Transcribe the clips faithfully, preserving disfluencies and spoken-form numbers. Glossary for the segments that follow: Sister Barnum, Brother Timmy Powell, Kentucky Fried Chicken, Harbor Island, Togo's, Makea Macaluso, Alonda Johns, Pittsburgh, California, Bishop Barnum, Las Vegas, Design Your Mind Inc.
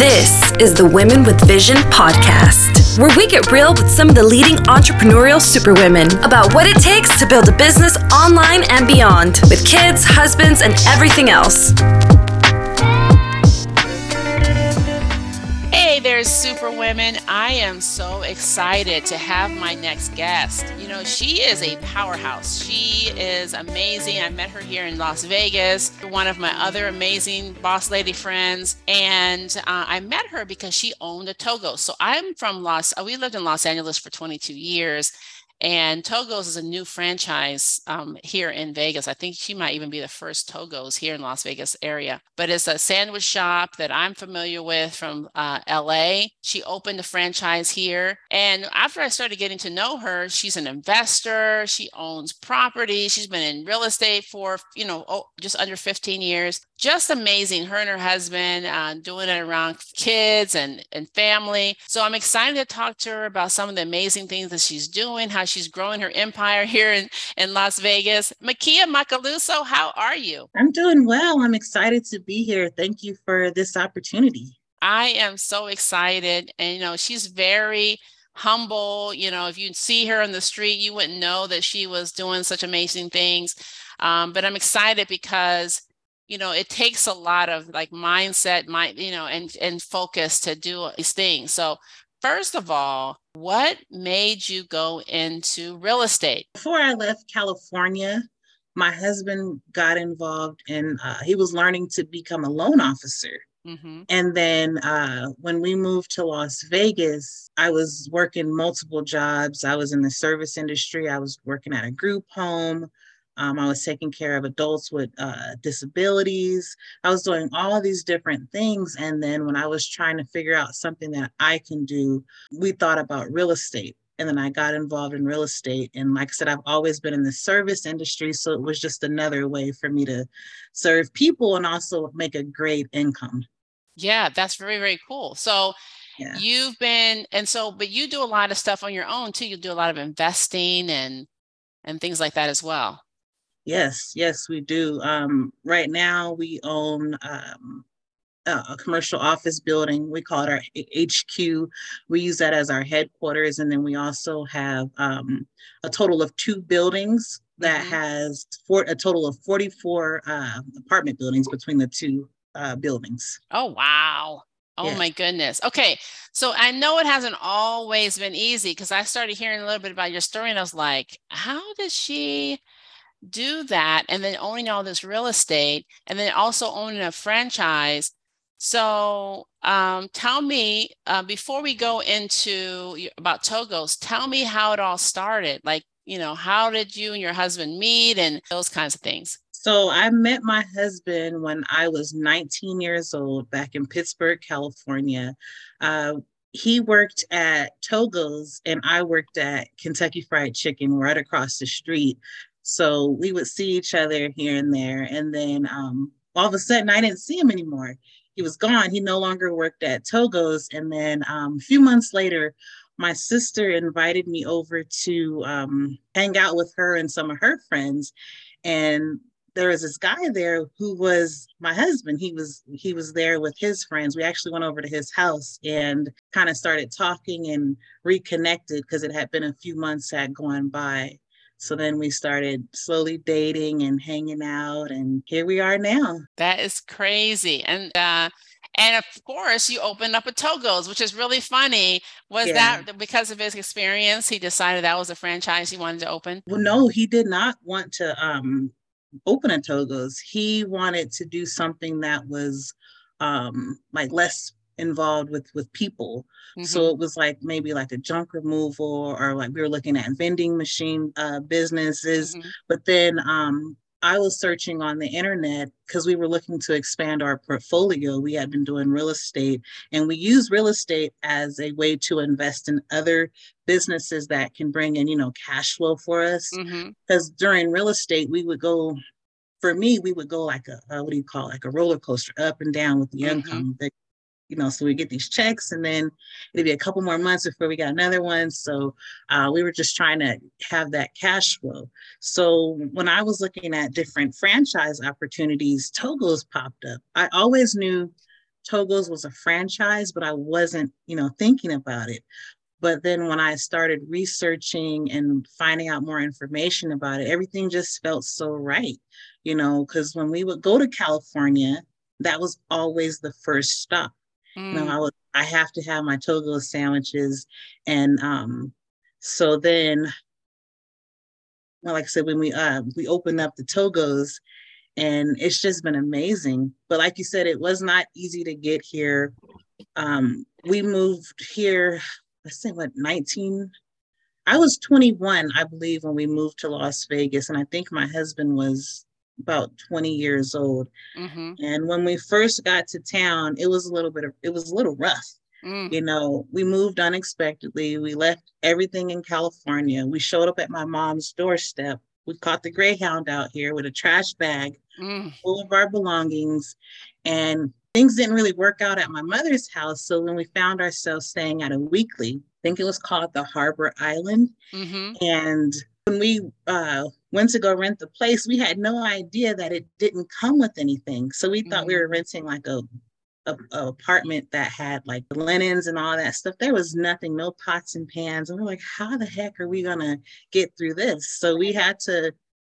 This is the Women with Vision podcast, where we get real with some of the leading entrepreneurial superwomen about what it takes to build a business online and beyond, with kids, husbands, and everything else. Hey there, superwomen. I am so excited to have my next guest. You know, she is a powerhouse. She is amazing. I met her here in Las Vegas, one of my other amazing boss lady friends. And uh, I met her because she owned a Togo's. So I'm from Los, we lived in Los Angeles for twenty-two years. And Togo's is a new franchise um, here in Vegas. I think she might even be the first Togo's here in Las Vegas area. But it's a sandwich shop that I'm familiar with from uh, L A. She opened a franchise here. And after I started getting to know her, she's an investor. She owns property. She's been in real estate for, you know, oh, just under fifteen years. Just amazing. Her and her husband uh, doing it around kids and, and family. So I'm excited to talk to her about some of the amazing things that she's doing, how she's growing her empire here in, in Las Vegas. Makea Macaluso, how are you? I'm doing well. I'm excited to be here. Thank you for this opportunity. I am so excited. And, you know, she's very humble. You know, if you see her on the street, you wouldn't know that she was doing such amazing things. Um, but I'm excited because, you know, it takes a lot of like mindset, mind, you know, and, and focus to do these things. So first of all, what made you go into real estate? Before I left California, my husband got involved in, uh, he was learning to become a loan officer. Mm-hmm. And then uh, when we moved to Las Vegas, I was working multiple jobs. I was in the service industry. I was working at a group home. Um, I was taking care of adults with uh, disabilities. I was doing all these different things. And then when I was trying to figure out something that I can do, we thought about real estate. And then I got involved in real estate. And like I said, I've always been in the service industry. So it was just another way for me to serve people and also make a great income. Yeah, that's very, very cool. So yeah. You've been, and so, but you do a lot of stuff on your own too. You do a lot of investing and and things like that as well. Yes, yes, we do. Um, right now, we own um, a commercial office building. We call it our H Q. We use that as our headquarters. And then we also have um, a total of two buildings that mm-hmm. has four, a total of forty-four uh, apartment buildings between the two uh, buildings. Oh, wow. Oh, yeah. My goodness. Okay. So I know it hasn't always been easy because I started hearing a little bit about your story and I was like, how does she do that, and then owning all this real estate, and then also owning a franchise? So um, tell me, uh, before we go into about Togo's, tell me how it all started. Like, you know, how did you and your husband meet and those kinds of things? So I met my husband when I was nineteen years old back in Pittsburgh, California. Uh, He worked at Togo's and I worked at Kentucky Fried Chicken right across the street. So we would see each other here and there. And then um, all of a sudden, I didn't see him anymore. He was gone. He no longer worked at Togo's. And then um, a few months later, my sister invited me over to um, hang out with her and some of her friends. And there was this guy there who was my husband. He was he was there with his friends. We actually went over to his house and kind of started talking and reconnected because it had been a few months had gone by. So then we started slowly dating and hanging out, and here we are now. That is crazy. And uh, and of course, you opened up a Togo's, which is really funny. Was yeah. that because of his experience, he decided that was a franchise he wanted to open? Well, no, he did not want to um, open a Togo's. He wanted to do something that was um, like less involved with with people. Mm-hmm. So it was like maybe like a junk removal, or like we were looking at vending machine uh, businesses. Mm-hmm. But then um, I was searching on the internet because we were looking to expand our portfolio. We had been doing real estate, and we use real estate as a way to invest in other businesses that can bring in, you know, cash flow for us. Mm-hmm. Because during real estate, we would go, for me, we would go like a, uh, what do you call it? Like a roller coaster up and down with the mm-hmm. income. They, You know, so we get these checks, and then it'd be a couple more months before we got another one. So uh, we were just trying to have that cash flow. So when I was looking at different franchise opportunities, Togo's popped up. I always knew Togo's was a franchise, but I wasn't, you know, thinking about it. But then when I started researching and finding out more information about it, everything just felt so right, you know, because when we would go to California, that was always the first stop. Mm. You know, I would, I have to have my Togo's sandwiches. And um, so then, well, like I said, when we uh, we opened up the Togo's, and it's just been amazing. But like you said, it was not easy to get here. Um, we moved here, let's say what, nineteen? I was twenty-one, I believe, when we moved to Las Vegas. And I think my husband was about twenty years old. Mm-hmm. And when we first got to town, it was a little bit of, it was a little rough. Mm. You know, we moved unexpectedly. We left everything in California. We showed up at my mom's doorstep. We caught the Greyhound out here with a trash bag mm. full of our belongings, and things didn't really work out at my mother's house. So when we found ourselves staying at a weekly, I think it was called the Harbor Island. Mm-hmm. And when we uh, went to go rent the place, we had no idea that it didn't come with anything. So we thought mm-hmm. we were renting like a, a, a apartment that had like the linens and all that stuff. There was nothing, no pots and pans. And we're like, how the heck are we going to get through this? So we had to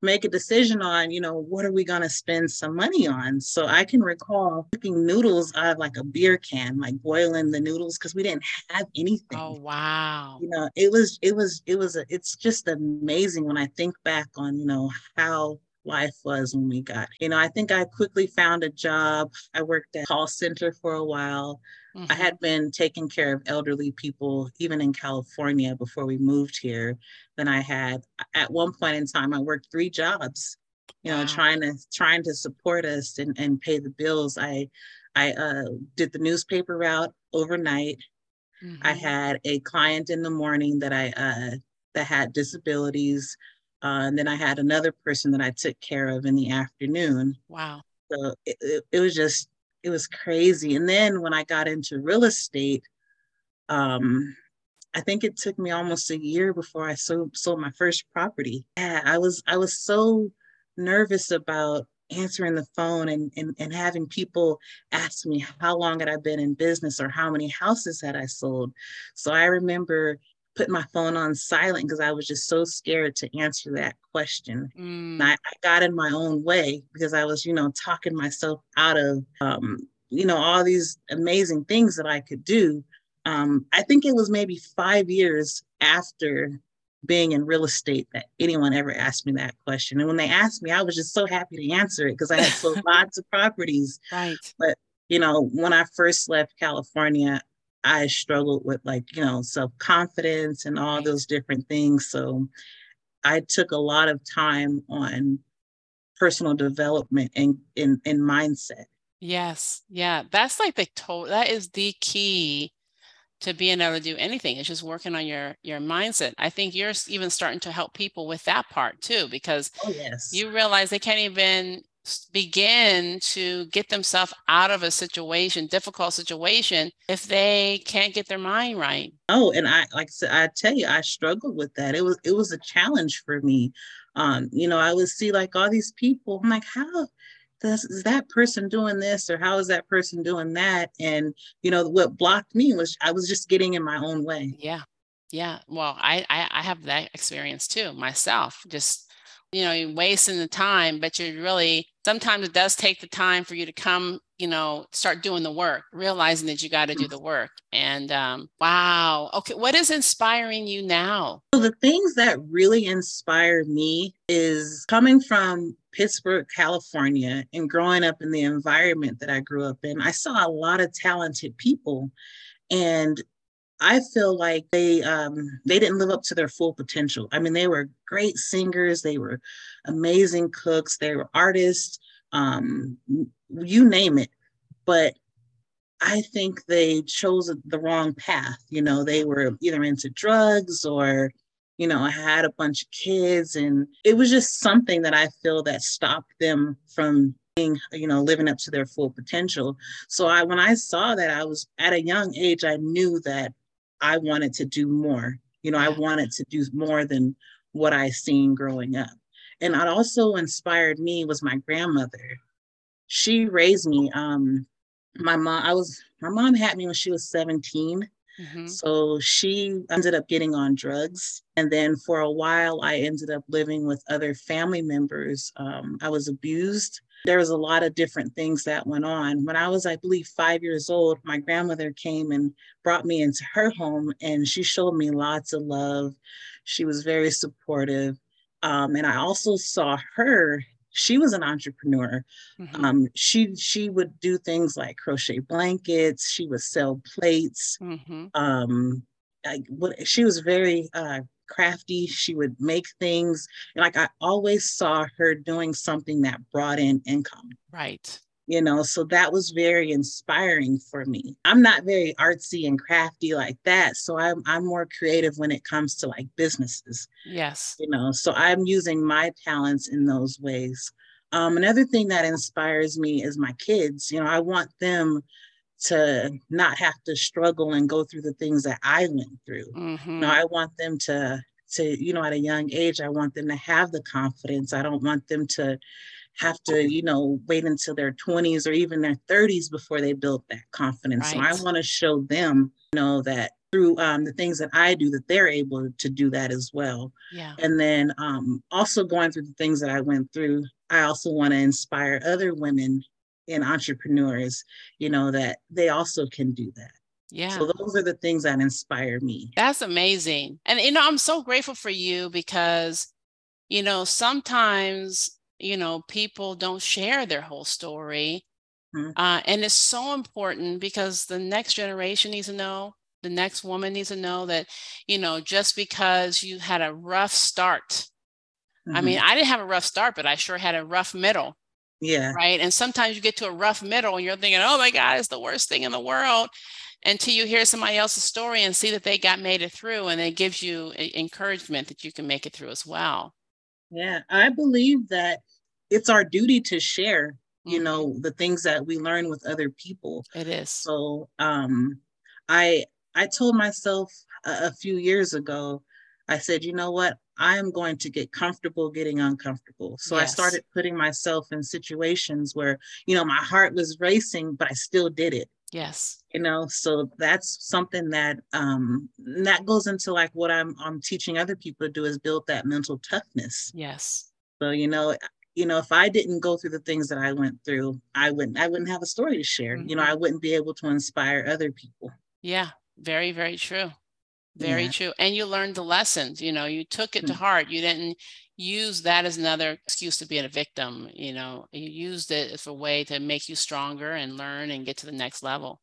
make a decision on, you know, what are we going to spend some money on? So I can recall cooking noodles out of like a beer can, like boiling the noodles, because we didn't have anything. Oh, wow. You know, it was, it was, it was, a, it's just amazing when I think back on, you know, how life was when we got, you know, I think I quickly found a job. I worked at a call center for a while. Mm-hmm. I had been taking care of elderly people, even in California before we moved here. Then I had, at one point in time, I worked three jobs, you know, wow. trying to, trying to support us and, and pay the bills. I, I uh, did the newspaper route overnight. Mm-hmm. I had a client in the morning that I, uh, that had disabilities. Uh, and then I had another person that I took care of in the afternoon. Wow. So it, it, it was just, it was crazy. And then when I got into real estate, um, I think it took me almost a year before I sold, sold my first property. Yeah, I was, I was so nervous about answering the phone and, and, and having people ask me how long had I been in business or how many houses had I sold. So I remember put my phone on silent because I was just so scared to answer that question. Mm. I, I got in my own way because I was, you know, talking myself out of, um, you know, all these amazing things that I could do. Um, I think it was maybe five years after being in real estate that anyone ever asked me that question. And when they asked me, I was just so happy to answer it because I had sold lots of properties. Right. But, you know, when I first left California, I struggled with like, you know, self-confidence and all those different things. So I took a lot of time on personal development and in mindset. Yes. Yeah. That's like the total, that is the key to being able to do anything. It's just working on your, your mindset. I think you're even starting to help people with that part too, because oh, yes. you realize they can't even begin to get themselves out of a situation, difficult situation, if they can't get their mind right. Oh, and I, like I said, I tell you, I struggled with that. It was, it was a challenge for me. Um, you know, I would see like all these people, I'm like, how does, is that person doing this? Or how is that person doing that? And, you know, what blocked me was I was just getting in my own way. Yeah. Yeah. Well, I, I, I have that experience too, myself, just, you know, you're wasting the time, but you're really, sometimes it does take the time for you to come, you know, start doing the work, realizing that you got to do the work. And um, wow. Okay. What is inspiring you now? So the things that really inspire me is coming from Pittsburgh, California, and growing up in the environment that I grew up in. I saw a lot of talented people, and I feel like they um, they didn't live up to their full potential. I mean, they were great singers. They were amazing cooks. They were artists, um, you name it. But I think they chose the wrong path. You know, they were either into drugs or, you know, I had a bunch of kids. And it was just something that I feel that stopped them from being, you know, living up to their full potential. So I, when I saw that, I was at a young age, I knew that I wanted to do more. You know, I wanted to do more than what I seen growing up. And what also inspired me was my grandmother. She raised me. Um, my mom, I was, my mom had me when she was seventeen. Mm-hmm. So she ended up getting on drugs. And then for a while, I ended up living with other family members. Um, I was abused. There was a lot of different things that went on. When I was, I believe, five years old, my grandmother came and brought me into her home, and she showed me lots of love. She was very supportive. Um, and I also saw her. She was an entrepreneur. Mm-hmm. Um, she she would do things like crochet blankets. She would sell plates. Mm-hmm. Um, I, what, she was very uh, crafty. She would make things. Like, I always saw her doing something that brought in income. Right. You know, so that was very inspiring for me. I'm not very artsy and crafty like that. So I'm, I'm more creative when it comes to like businesses. Yes. You know, so I'm using my talents in those ways. Um, another thing that inspires me is my kids. You know, I want them to not have to struggle and go through the things that I went through. Mm-hmm. You know, I want them to, to, you know, at a young age, I want them to have the confidence. I don't want them to have to, you know, wait until their twenties or even their thirties before they build that confidence. Right. So I want to show them, you know, that through um, the things that I do, that they're able to do that as well. Yeah. And then um, also going through the things that I went through, I also want to inspire other women and entrepreneurs, you know, that they also can do that. Yeah. So those are the things that inspire me. That's amazing. And, you know, I'm so grateful for you because, you know, sometimes, you know, people don't share their whole story. Mm-hmm. Uh, and it's so important because the next generation needs to know, the next woman needs to know that, you know, just because you had a rough start. Mm-hmm. I mean, I didn't have a rough start, but I sure had a rough middle. Yeah. Right. And sometimes you get to a rough middle and you're thinking, oh my God, it's the worst thing in the world. Until you hear somebody else's story and see that they got made it through. And it gives you encouragement that you can make it through as well. Yeah, I believe that it's our duty to share, you mm-hmm. know, the things that we learn with other people. It is. So um, I I told myself a, a few years ago, I said, you know what, I'm going to get comfortable getting uncomfortable. So yes. I started putting myself in situations where, you know, my heart was racing, but I still did it. Yes. You know, so that's something that um, that goes into like what I'm, I'm teaching other people to do is build that mental toughness. Yes. So, you know, you know, if I didn't go through the things that I went through, I wouldn't I wouldn't have a story to share. Mm-hmm. You know, I wouldn't be able to inspire other people. Yeah. Very, very true. Very yeah. true. And you learned the lessons, you know, you took it mm-hmm. to heart. You didn't use that as another excuse to be a victim. You know, you used it as a way to make you stronger and learn and get to the next level.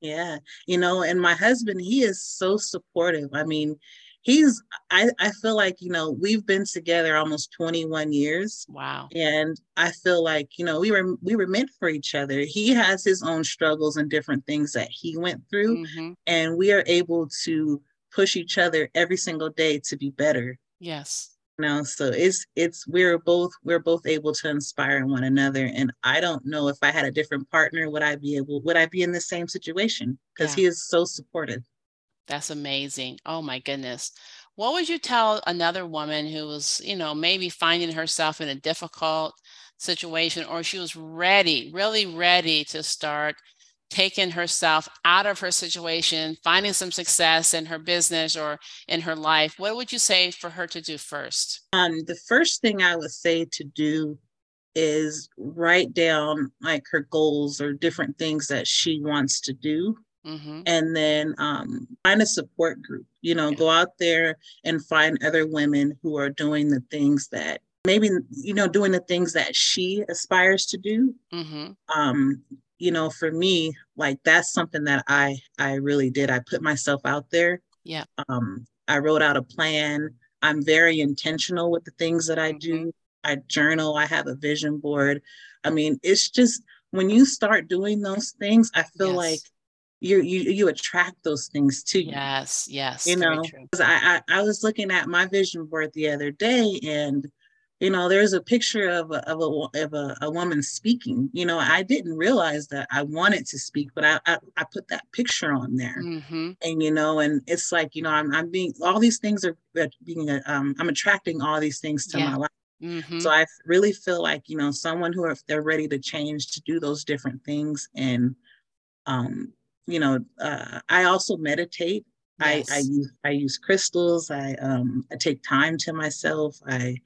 Yeah. You know, and my husband, he is so supportive. I mean, he's, I, I feel like, you know, we've been together almost twenty-one years. Wow. And I feel like, you know, we were, we were meant for each other. He has his own struggles and different things that he went through. Mm-hmm. And we are able to push each other every single day to be better. Yes. You know, so it's, it's, we're both, we're both able to inspire one another. And I don't know if I had a different partner, would I be able, would I be in the same situation? Because yeah. he is so supportive. That's amazing. Oh my goodness. What would you tell another woman who was, you know, maybe finding herself in a difficult situation, or she was ready, really ready to start taking herself out of her situation, finding some success in her business or in her life? What would you say for her to do first? Um, the first thing I would say to do is write down like her goals or different things that she wants to do. Mm-hmm. And then um, find a support group, you know, yeah. go out there and find other women who are doing the things that maybe, you know, doing the things that she aspires to do. Mm-hmm. Um, you know, for me, like that's something that I, I really did. I put myself out there. Yeah. Um, I wrote out a plan. I'm very intentional with the things that I mm-hmm. do. I journal. I have a vision board. I mean, it's just when you start doing those things, I feel yes. like you, you, you attract those things to you. Yes. Yes. You know, because I, I, I was looking at my vision board the other day, and you know, there's a picture of a, of a, of a, a woman speaking. You know, I didn't realize that I wanted to speak, but I, I, I put that picture on there. Mm-hmm. And, you know, and it's like, you know, I'm, I'm being, all these things are being, um, I'm attracting all these things to yeah. my life. Mm-hmm. So I really feel like, you know, someone who, if they're ready to change, to do those different things and Um, you know, uh, I also meditate. Yes. I, I use I use crystals. I um I take time to myself. I,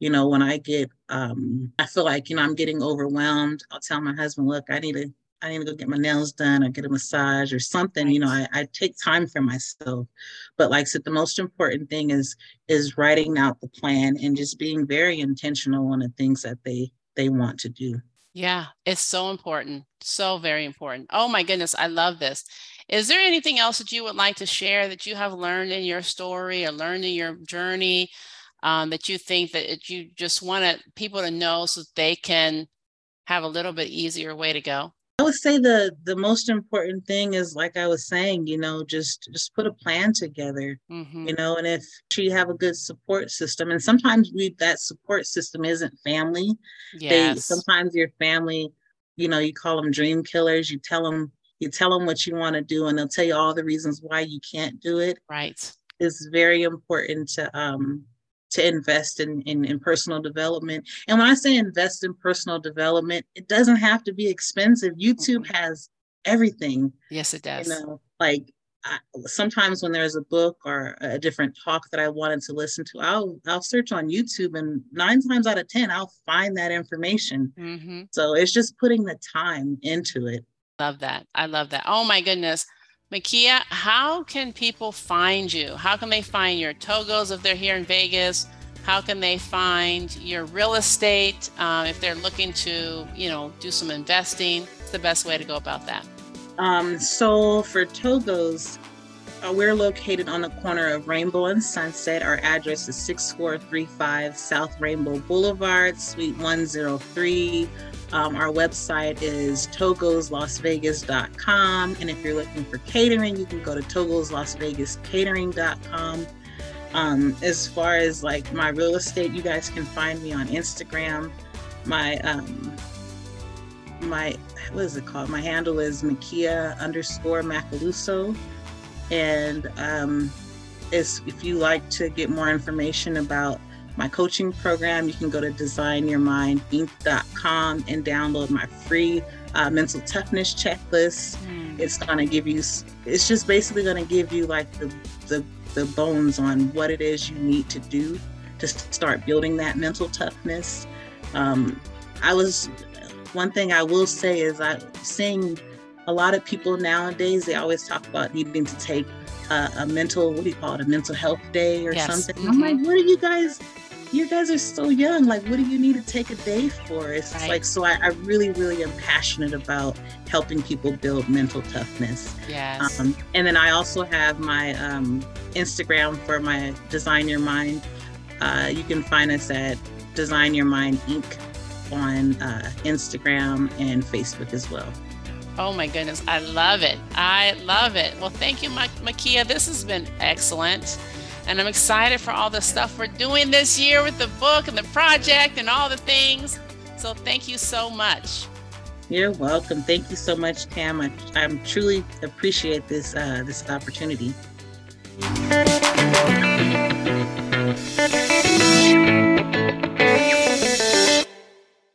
you know, when I get um I feel like, you know, I'm getting overwhelmed, I'll tell my husband, look, I need to I need to go get my nails done or get a massage or something. Right. You know, I, I take time for myself. But like I said, the most important thing is is writing out the plan and just being very intentional on the things that they they want to do. Yeah, it's so important. So very important. Oh my goodness, I love this. Is there anything else that you would like to share that you have learned in your story or learned in your journey um, that you think that it, you just want people to know so that they can have a little bit easier way to go? I would say the the most important thing is, like I was saying, you know, just just put a plan together, mm-hmm. you know, and if you have a good support system, and sometimes we that support system isn't family. Yes. They, sometimes your family, you know, you call them dream killers. You tell them You tell them what you want to do, and they'll tell you all the reasons why you can't do it. Right. It's very important to um to invest in, in in personal development. And when I say invest in personal development, it doesn't have to be expensive. YouTube mm-hmm. has everything. Yes, it does. You know, like I, sometimes when there's a book or a different talk that I wanted to listen to, I'll I'll search on YouTube, and nine times out of ten, I'll find that information. Mm-hmm. So it's just putting the time into it. Love that. I love that. Oh my goodness. Makea, how can people find you? How can they find your Togo's if they're here in Vegas? How can they find your real estate um, if they're looking to, you know, do some investing? What's the best way to go about that? Um, so for Togo's, uh, we're located on the corner of Rainbow and Sunset. Our address is sixty-four thirty-five South Rainbow Boulevard, Suite one oh three. Um, our website is togos las vegas dot com. And if you're looking for catering, you can go to togos las vegas catering dot com. Um, as far as like my real estate, you guys can find me on Instagram. My, um, my, what is it called? My handle is Makea underscore Macaluso. And um, it's, if you like to get more information about my coaching program, you can go to design your mind inc dot com and download my free uh, mental toughness checklist. Mm. It's going to give you, it's just basically going to give you like the, the the bones on what it is you need to do to start building that mental toughness. Um, I was, one thing I will say is I'm seeing a lot of people nowadays, they always talk about needing to take a, a mental, what do you call it, a mental health day or yes. something. Mm-hmm. I'm like, what are you guys... You guys are so young. Like, what do you need to take a day for? It's right. like, so I, I really, really am passionate about helping people build mental toughness. Yes. Um, and then I also have my um, Instagram for my Design Your Mind. Uh, you can find us at Design Your Mind Incorporated on uh, Instagram and Facebook as well. Oh my goodness. I love it. I love it. Well, thank you, Makea. This has been excellent. And I'm excited for all the stuff we're doing this year with the book and the project and all the things. So thank you so much. You're welcome. Thank you so much, Tam. I, I truly appreciate this, uh, this opportunity.